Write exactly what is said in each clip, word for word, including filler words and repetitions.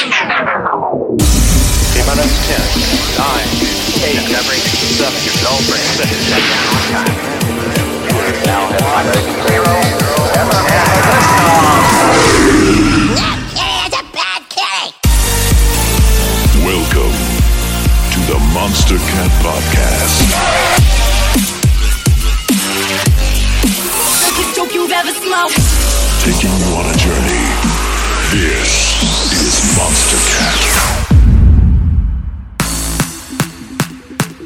About us ten, nine, eight, seven, seven, all friends that is now have my zero, That kitty is a bad kitty! Welcome to the Monstercat Podcast. Biggest joke you've ever smoked. Taking you on a journey. This is Monstercat.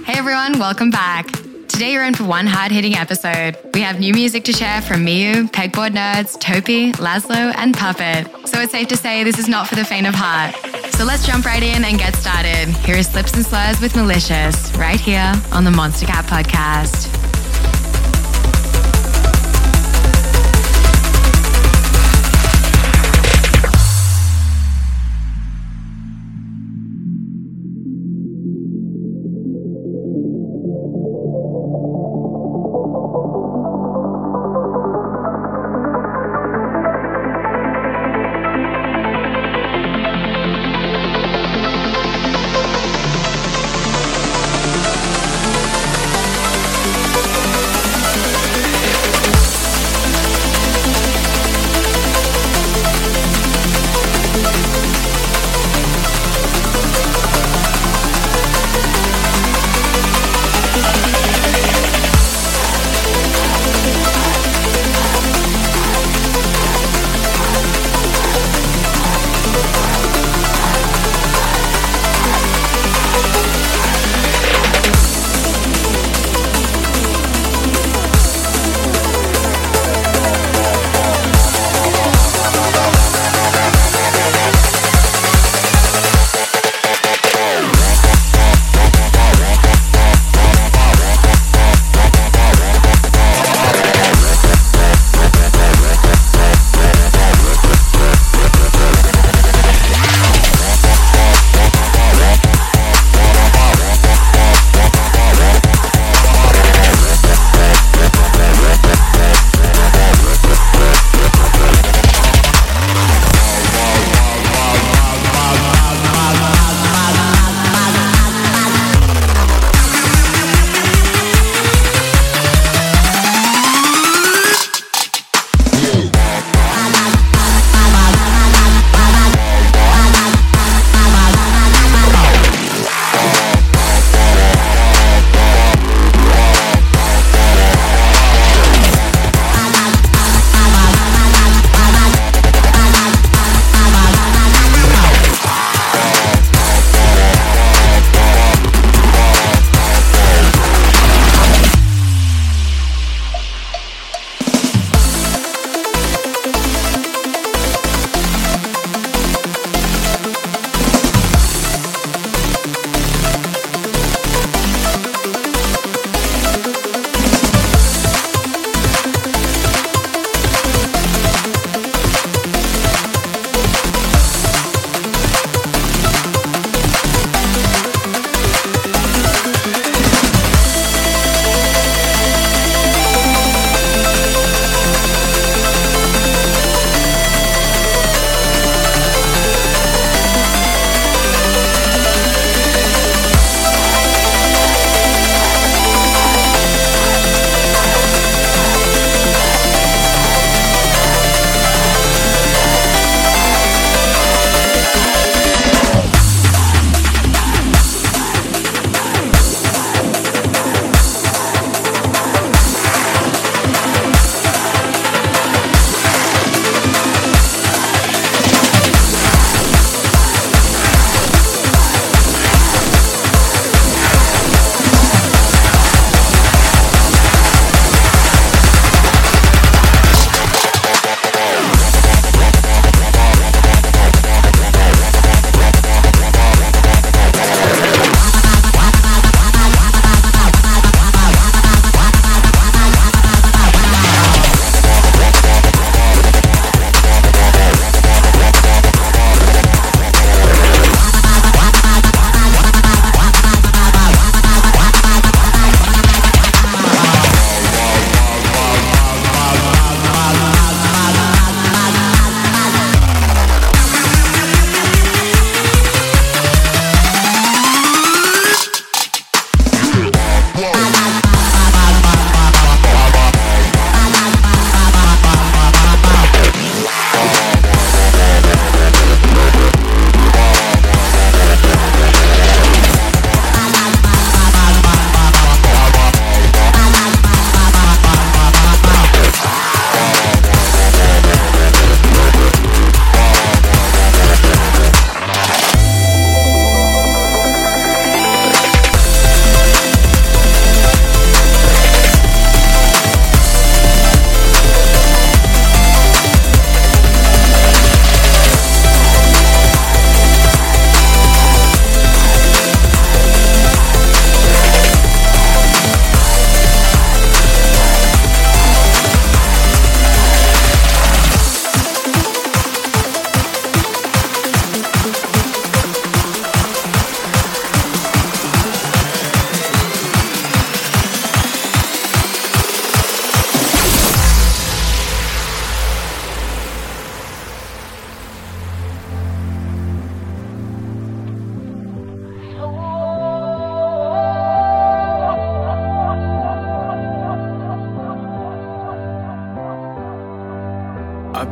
Hey everyone, welcome back. Today you're in for one hard-hitting episode. We have new music to share from M I U, Pegboard Nerds, Topi, Laszlo, and Puppet. So it's safe to say this is not for the faint of heart. So let's jump right in and get started. Here is Slips and Slurs with Malicious, right here on the Monstercat Podcast.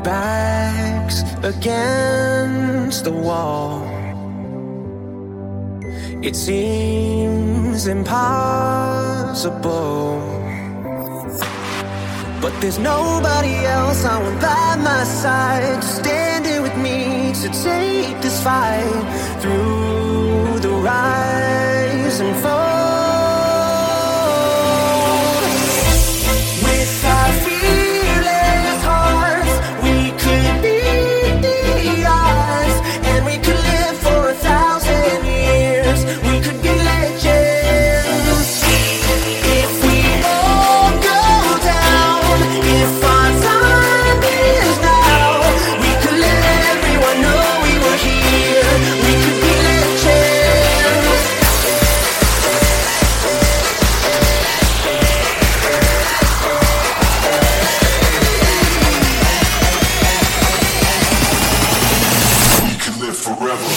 backs against the wall. It seems impossible, but there's nobody else I want by my side to stand here with me, to take this fight through the rise and fall. With our fearless hearts, we could be the odds, and we could live for a thousand years. We could be legends if we all go down. If our time is now, we could let everyone know we were here. We could be legends. We could live forever.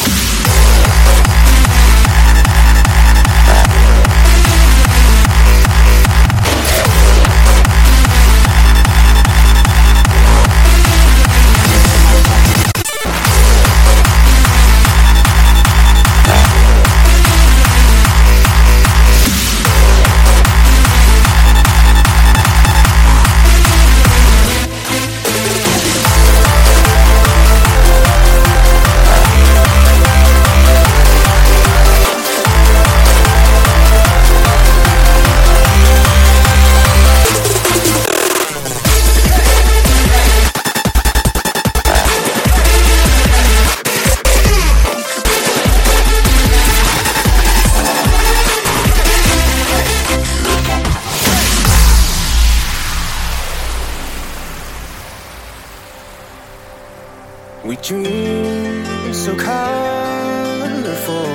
We dream so colorful.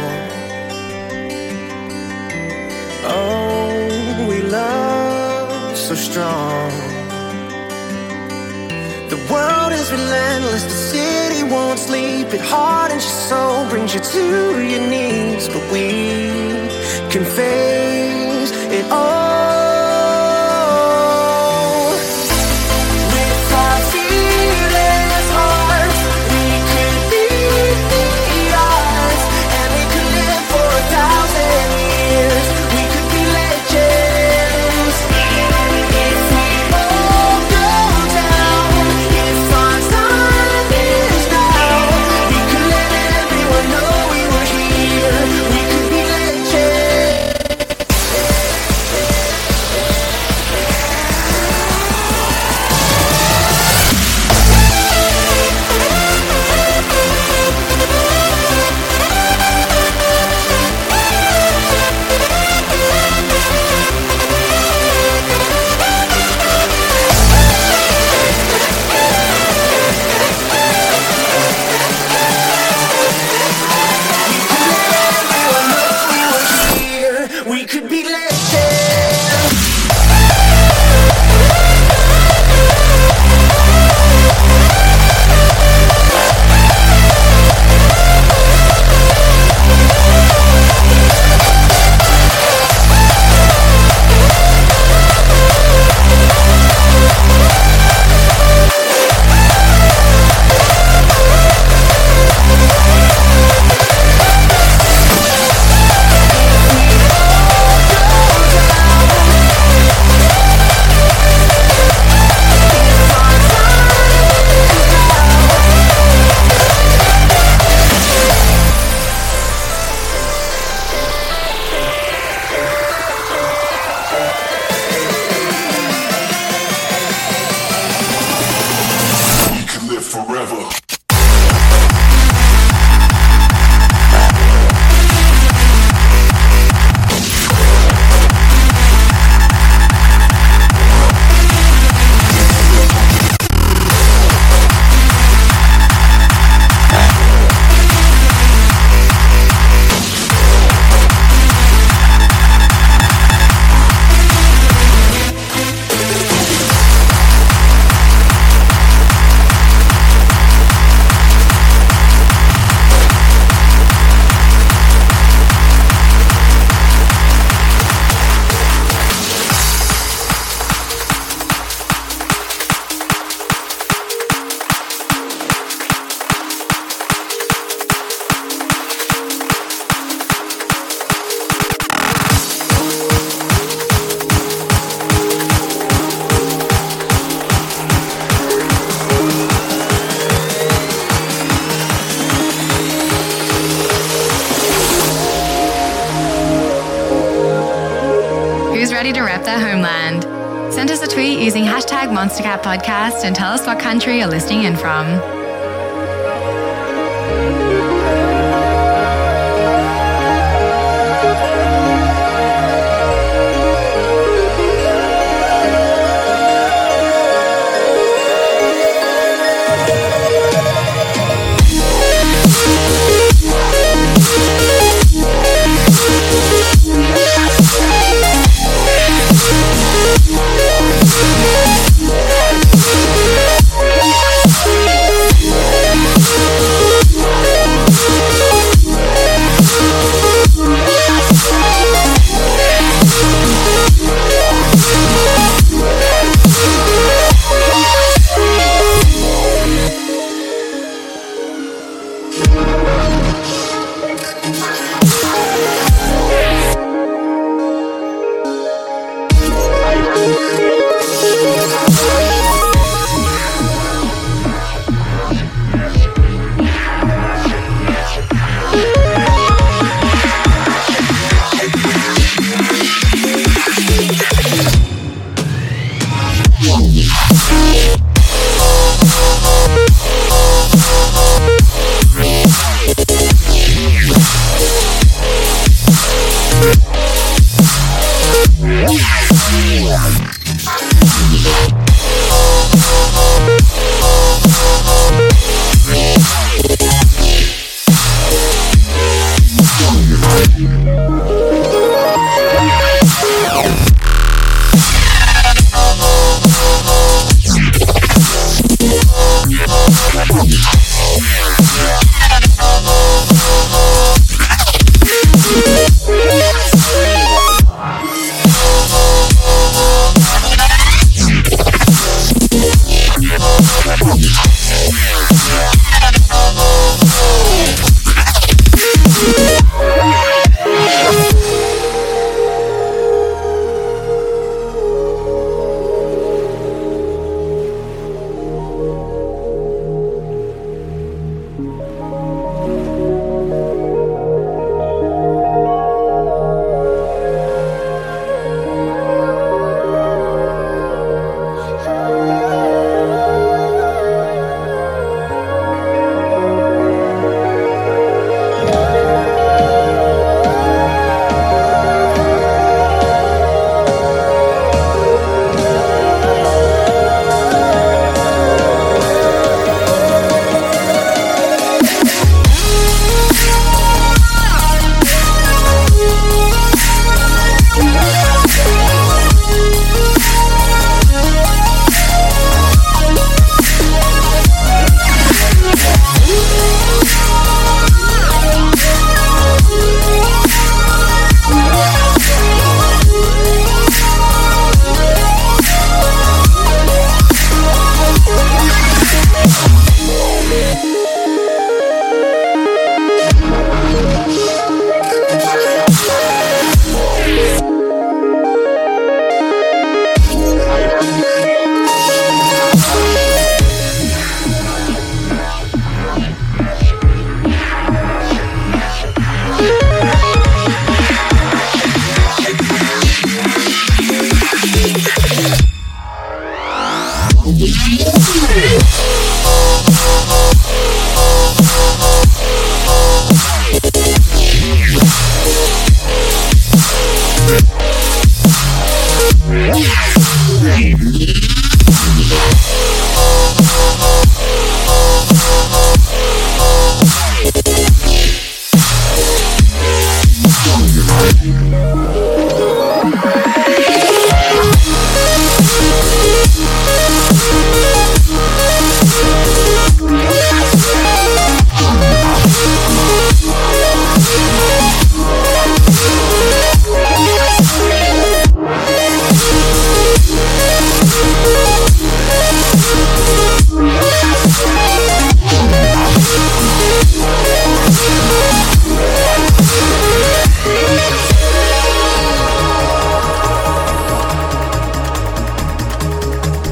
Oh, we love so strong. The world is relentless, the city won't sleep. It hardens your soul, brings you to your knees. But we can face it all. Yeah. ready to rep their homeland. Send us a tweet using hashtag Monstercat Podcast and tell us what country you're listening in from.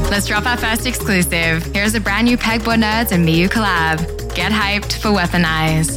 Let's drop our first exclusive. Here's a brand new Pegboard Nerds and M I U collab. Get hyped for Weaponize.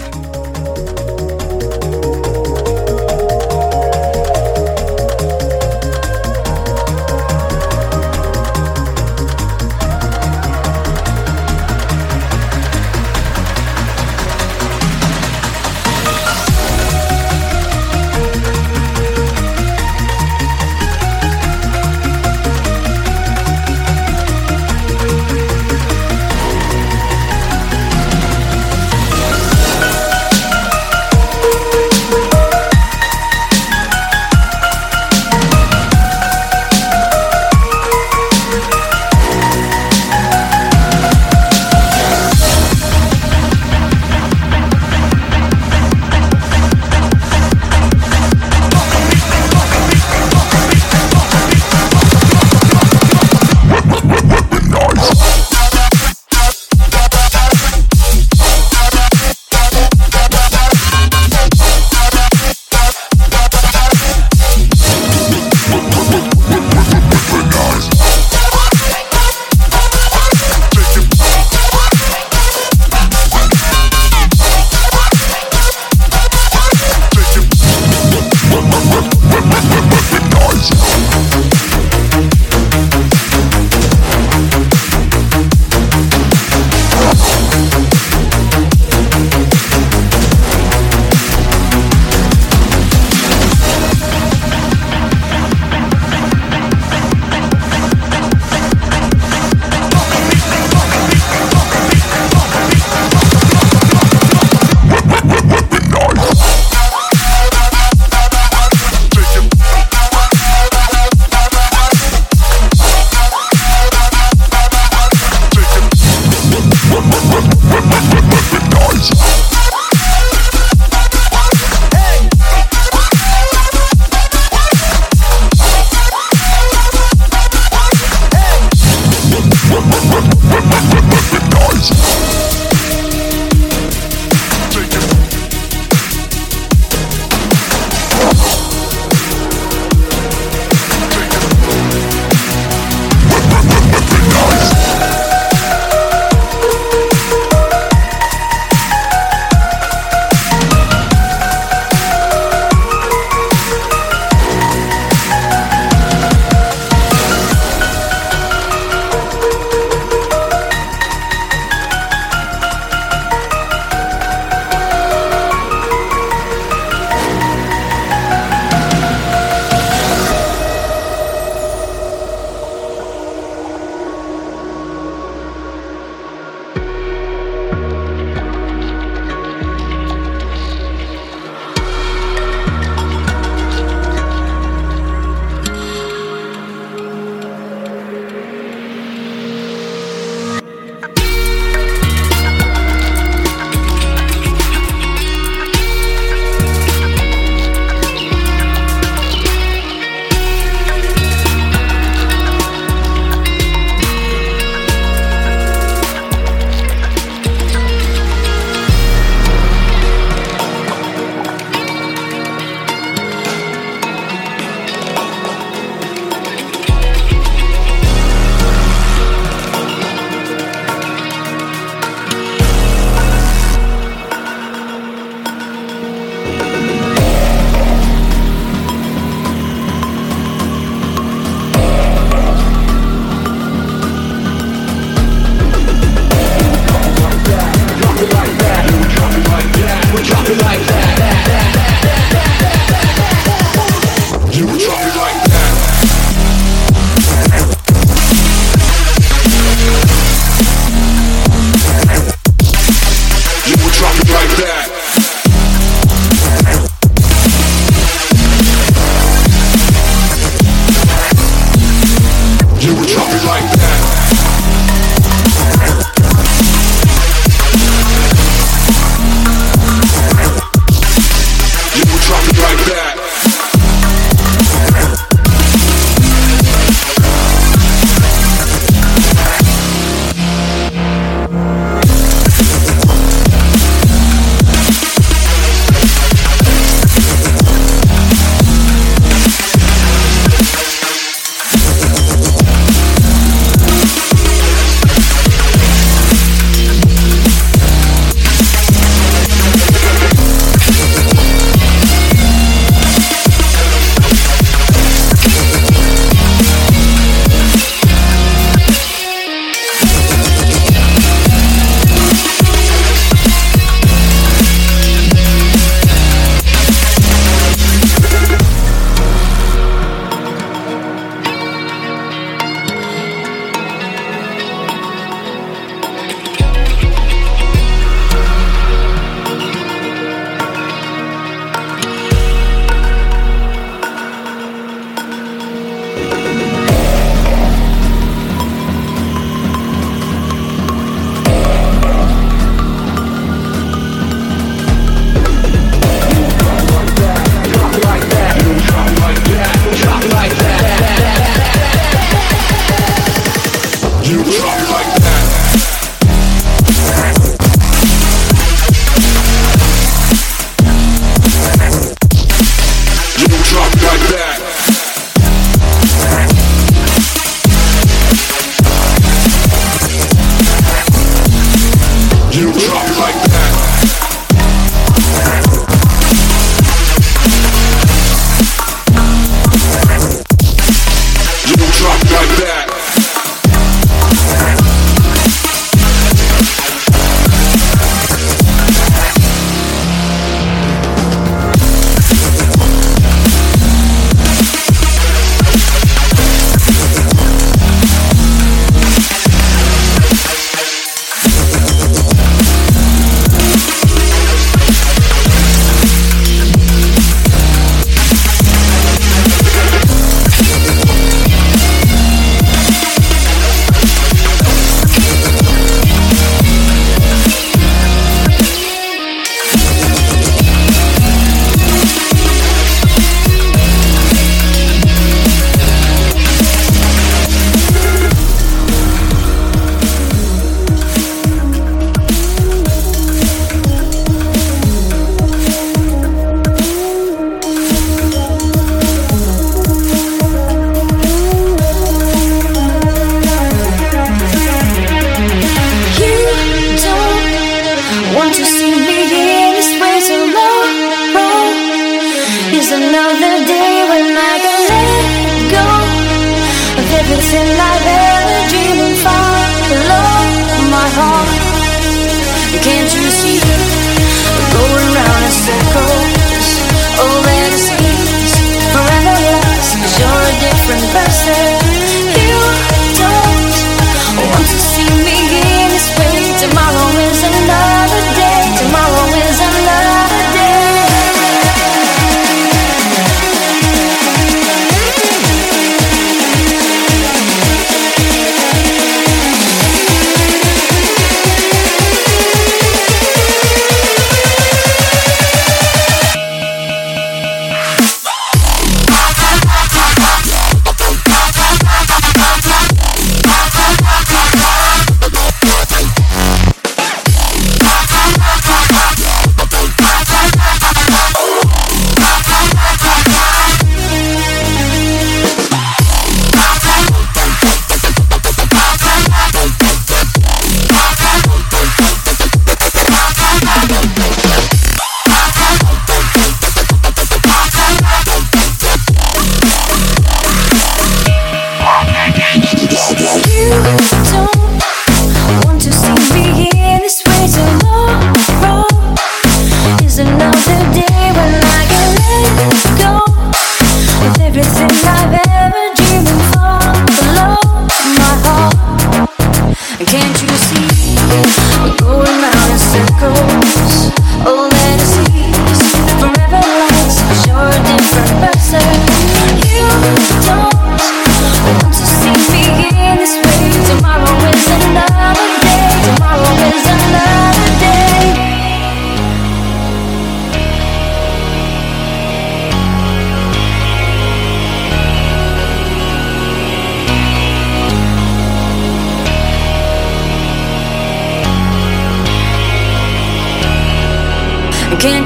Can't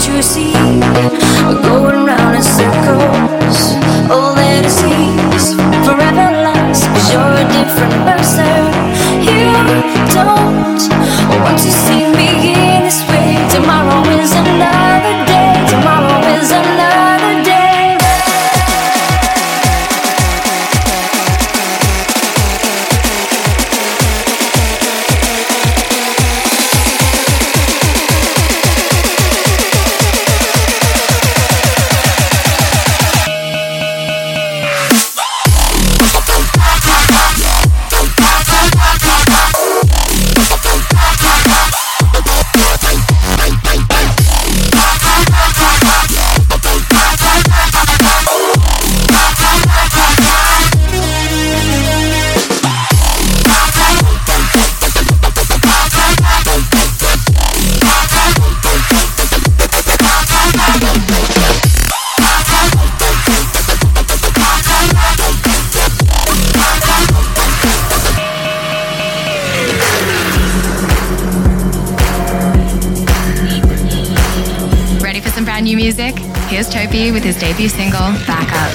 you see? We're going round in circles. All that I see is forever lies. Cause you're a different person. You don't want to see me in this way. Tomorrow is another day. Tomorrow is another day. Music. Here's Topi with his debut single, Back Up.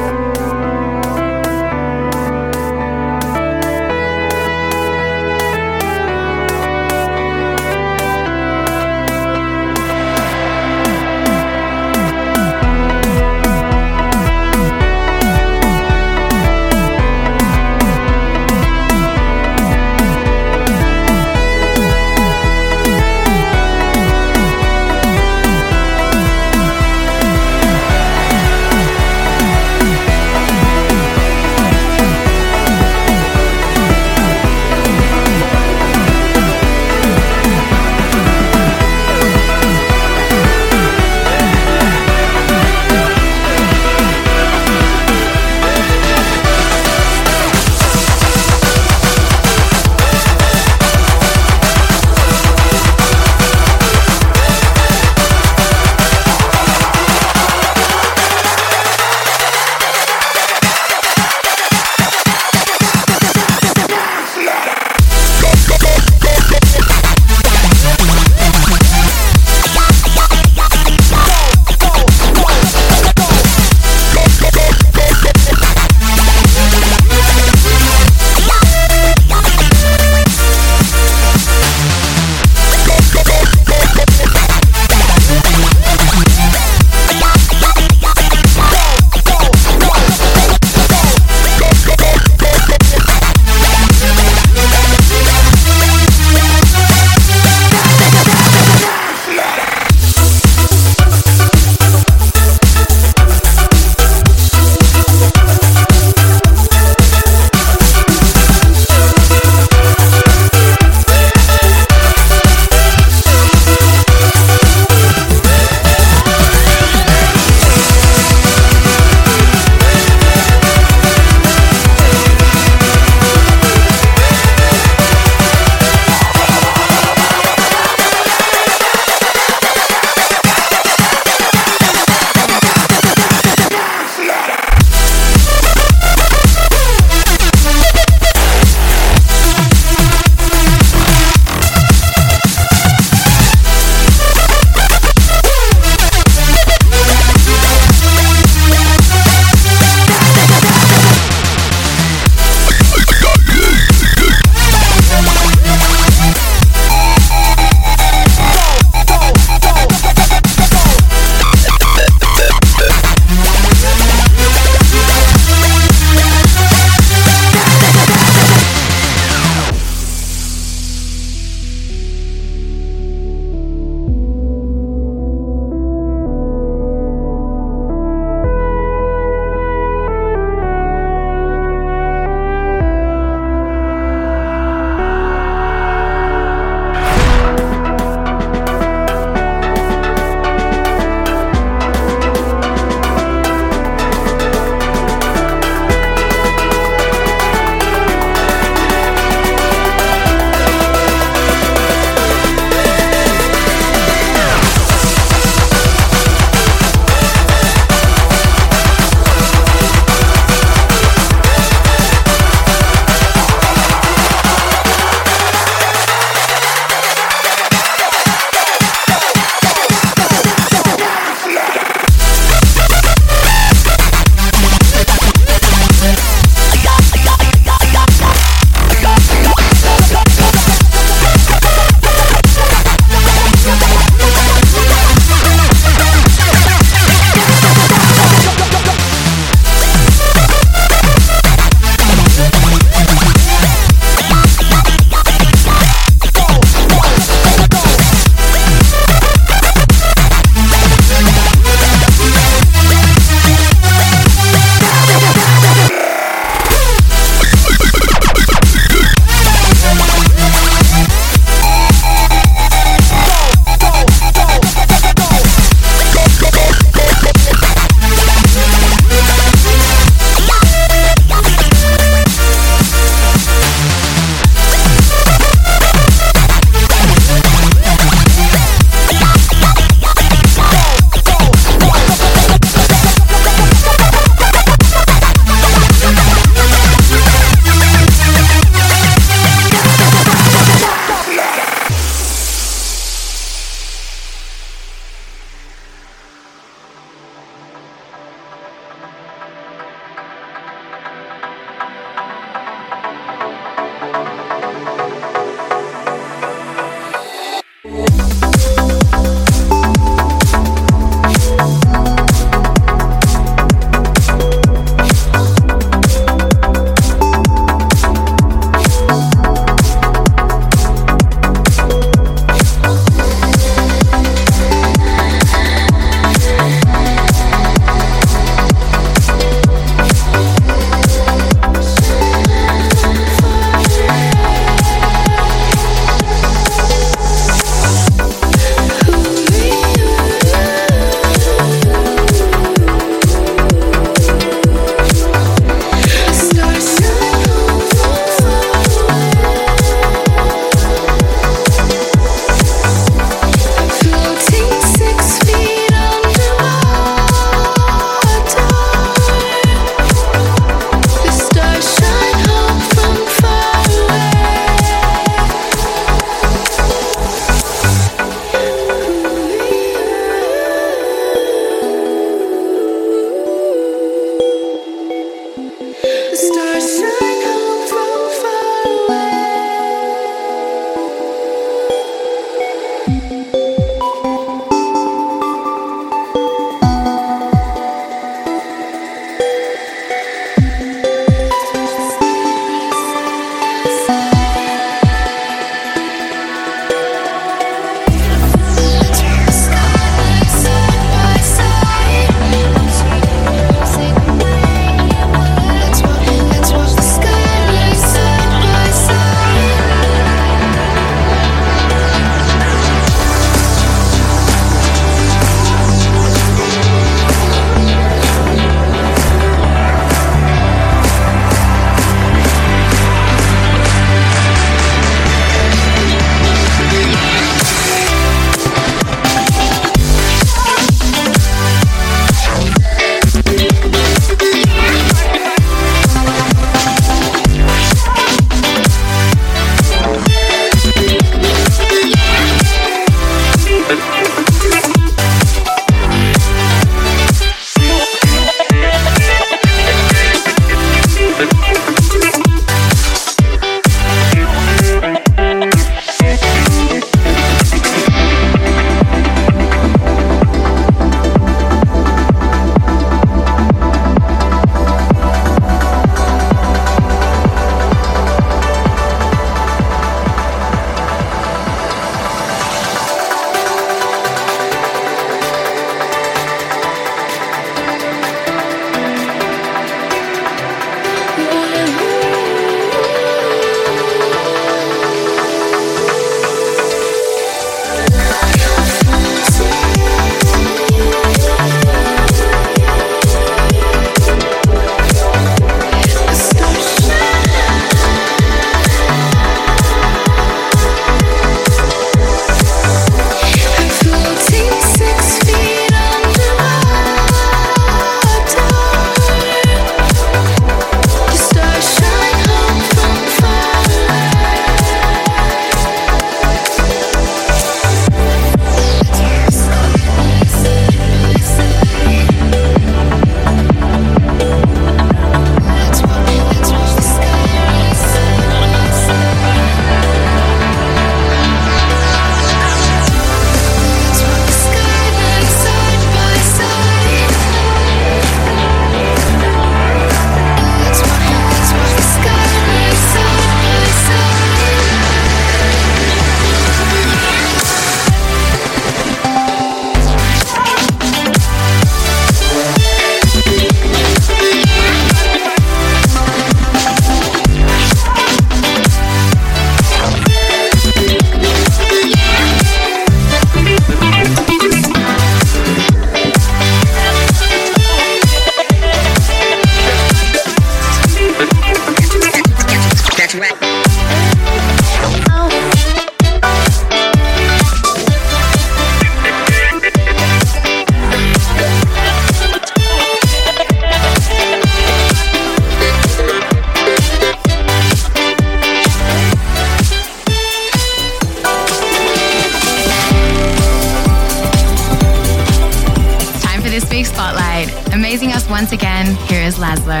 once again, here is Laszlo.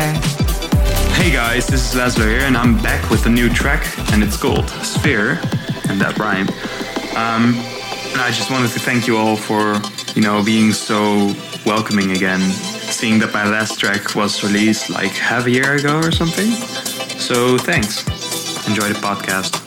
Hey guys, this is Laszlo here, and I'm back with a new track, and it's called Sphere, and that rhyme. Um, and I just wanted to thank you all for, you know, being so welcoming again, seeing that my last track was released like half a year ago or something. So thanks. Enjoy the podcast.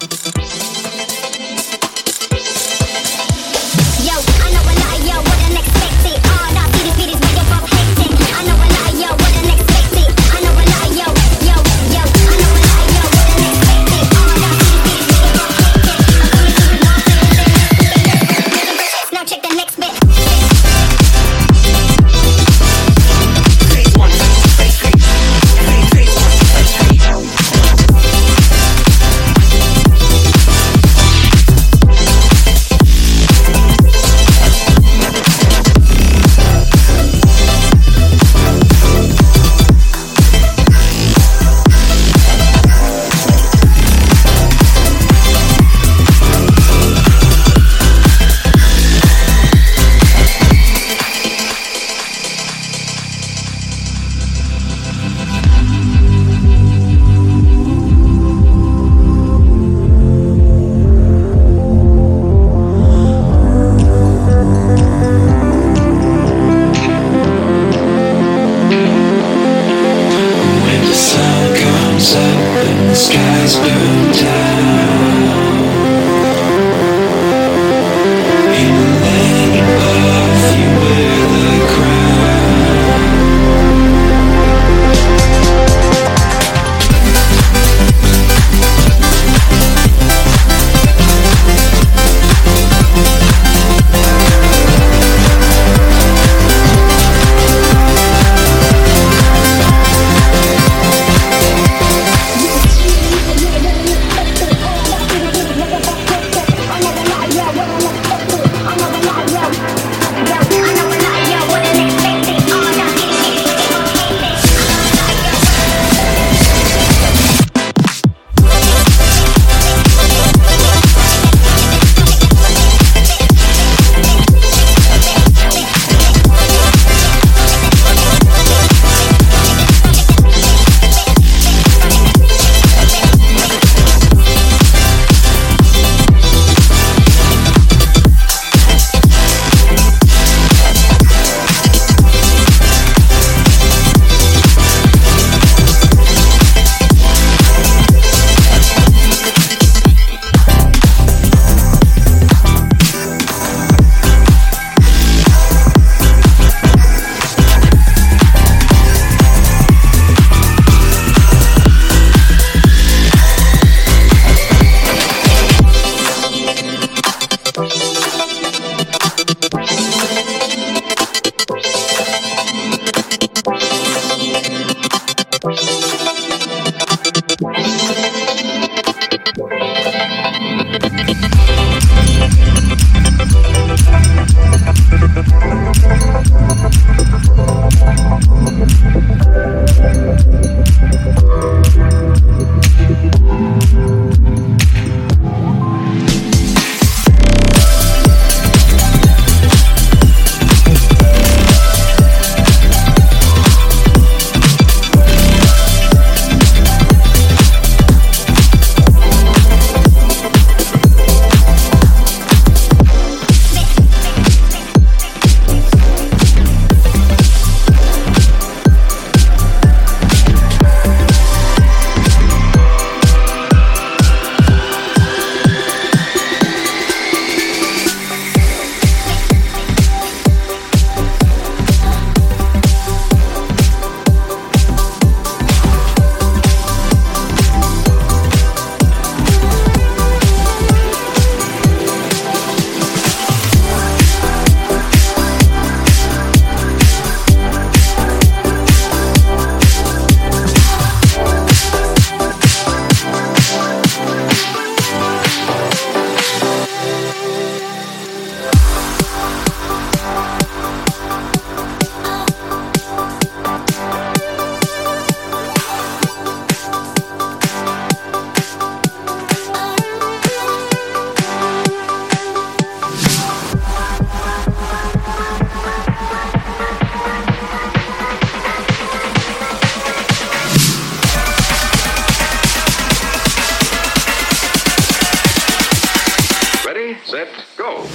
Ready, set, go.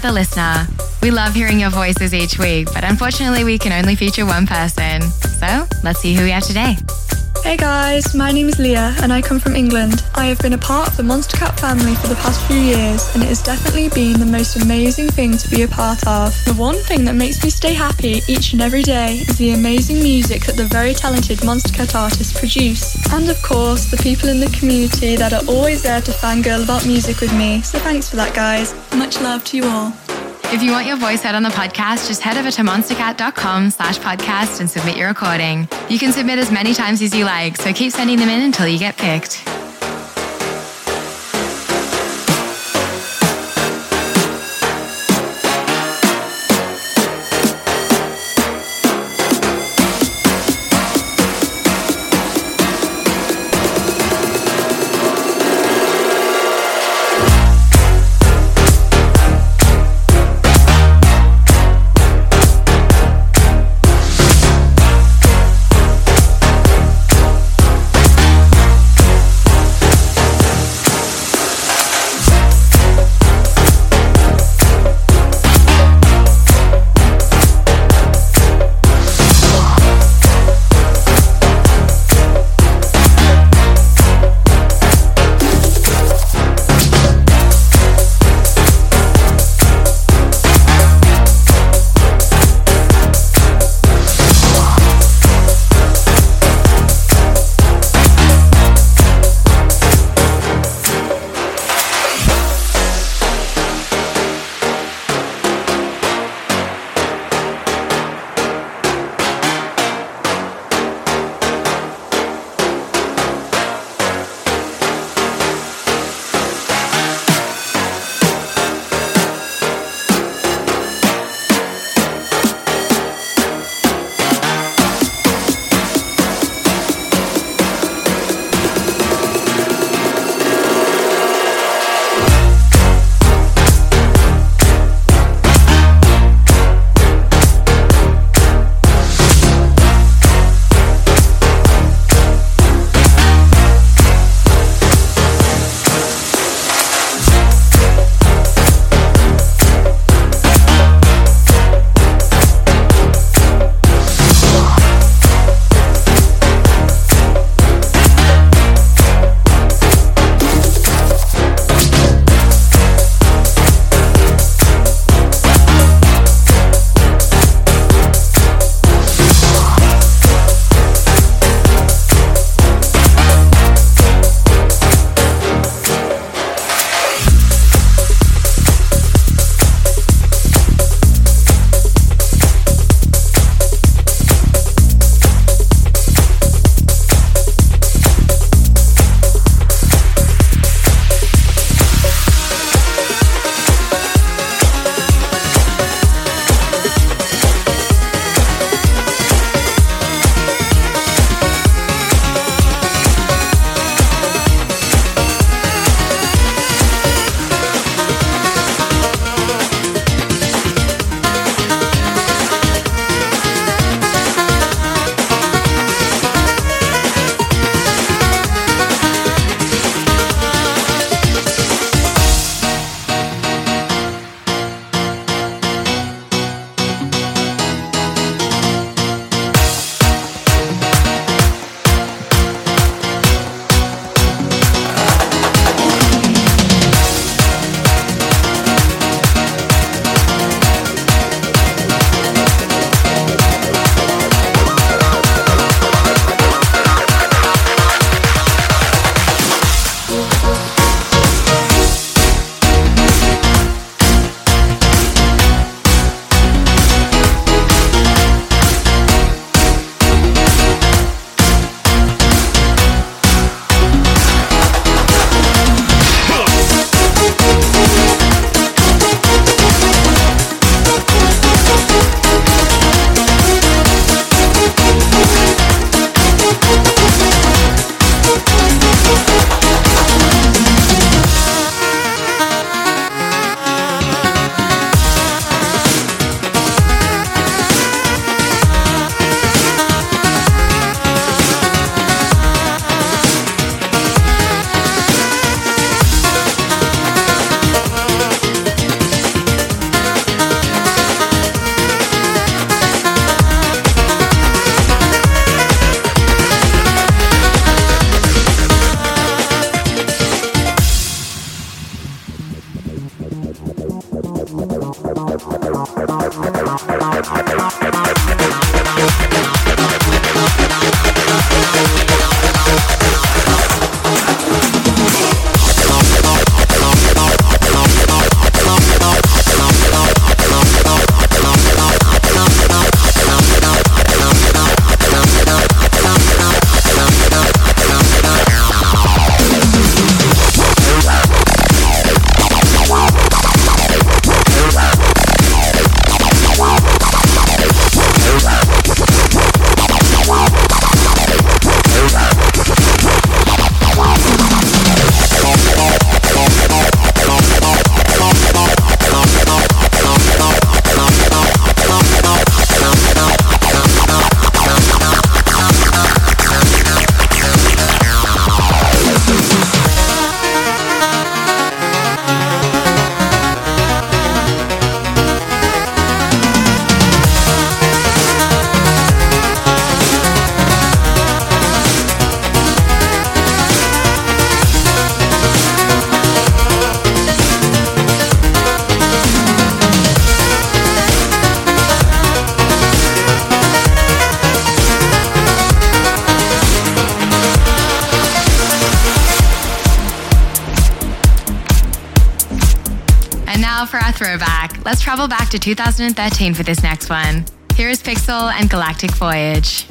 The listener. We love hearing your voices each week, but unfortunately we can only feature one person. So let's see who we have today. Hey guys, my name is Leah and I come from England. I have been a part of the Monstercat family for the past few years and it has definitely been the most amazing thing to be a part of. The one thing that makes me stay happy each and every day is the amazing music that the very talented Monstercat artists produce. And of course, the people in the community that are always there to fangirl about music with me. So thanks for that, guys. Much love to you all. If you want your voice heard on the podcast, just head over to monstercat.com slash podcast and submit your recording. You can submit as many times as you like, so keep sending them in until you get picked. now for our throwback. Let's travel back to two thousand thirteen for this next one. Here is P I X L and Galactic Voyage.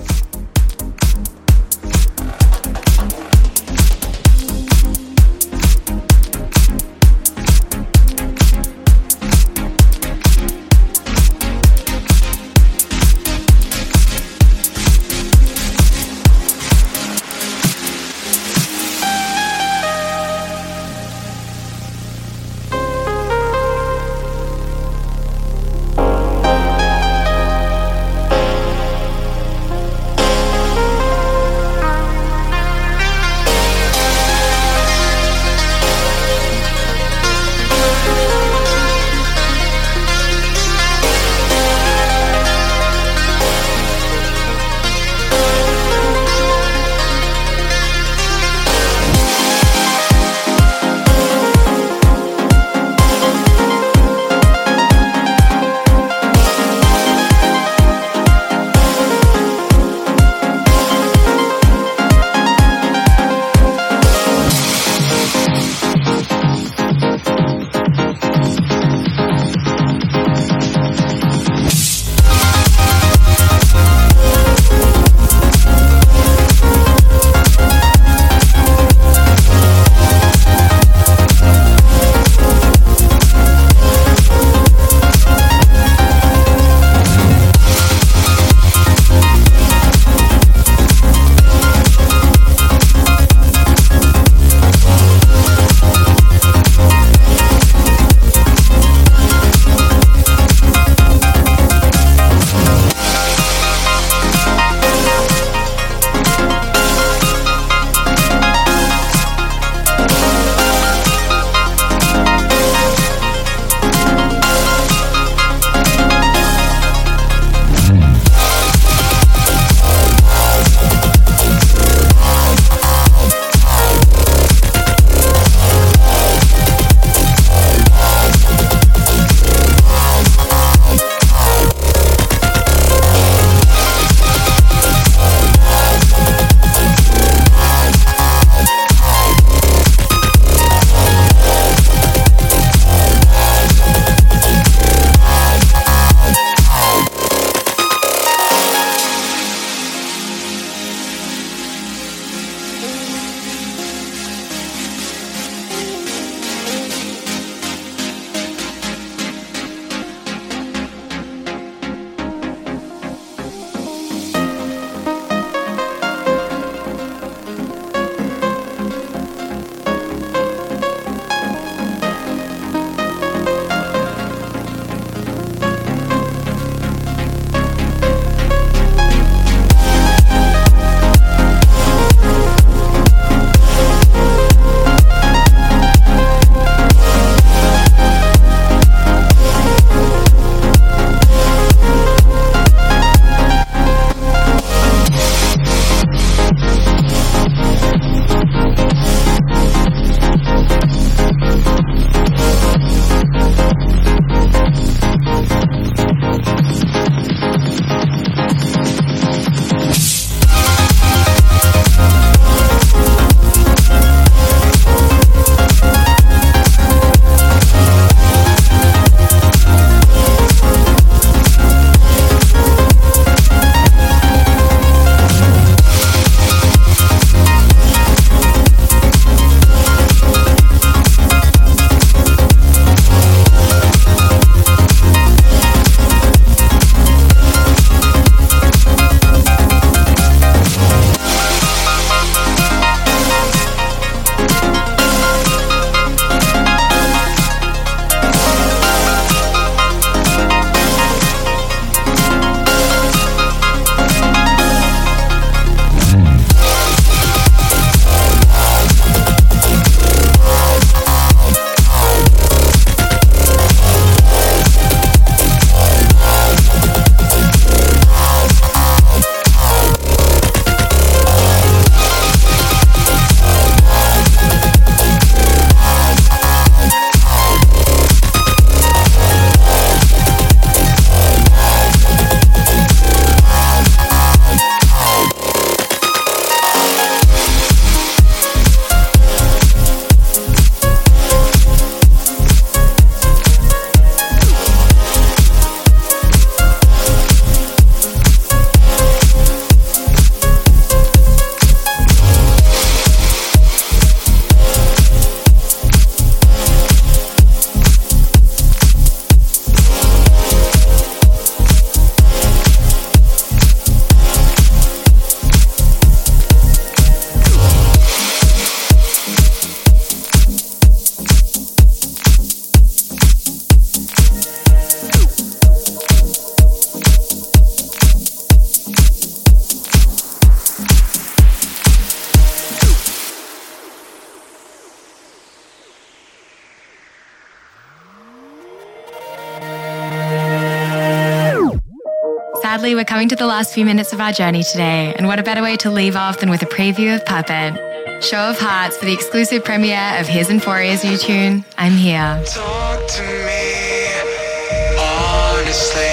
Sadly, we're coming to the last few minutes of our journey today, and what a better way to leave off than with a preview of Puppet. Show of hearts for the exclusive premiere of his and Foria's new tune, I'm Here. Talk to me, honestly.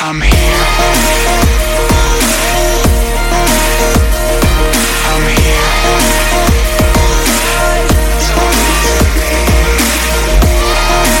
I'm here. I'm here. Talk to me. I'm here.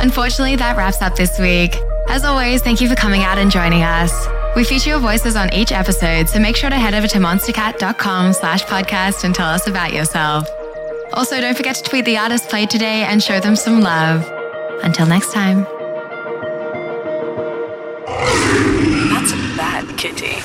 Unfortunately, that wraps up this week. As always, thank you for coming out and joining us. We feature your voices on each episode, so make sure to head over to monstercat.com slash podcast and tell us about yourself. Also, don't forget to tweet the artist played today and show them some love. Until next time. That's a bad kitty.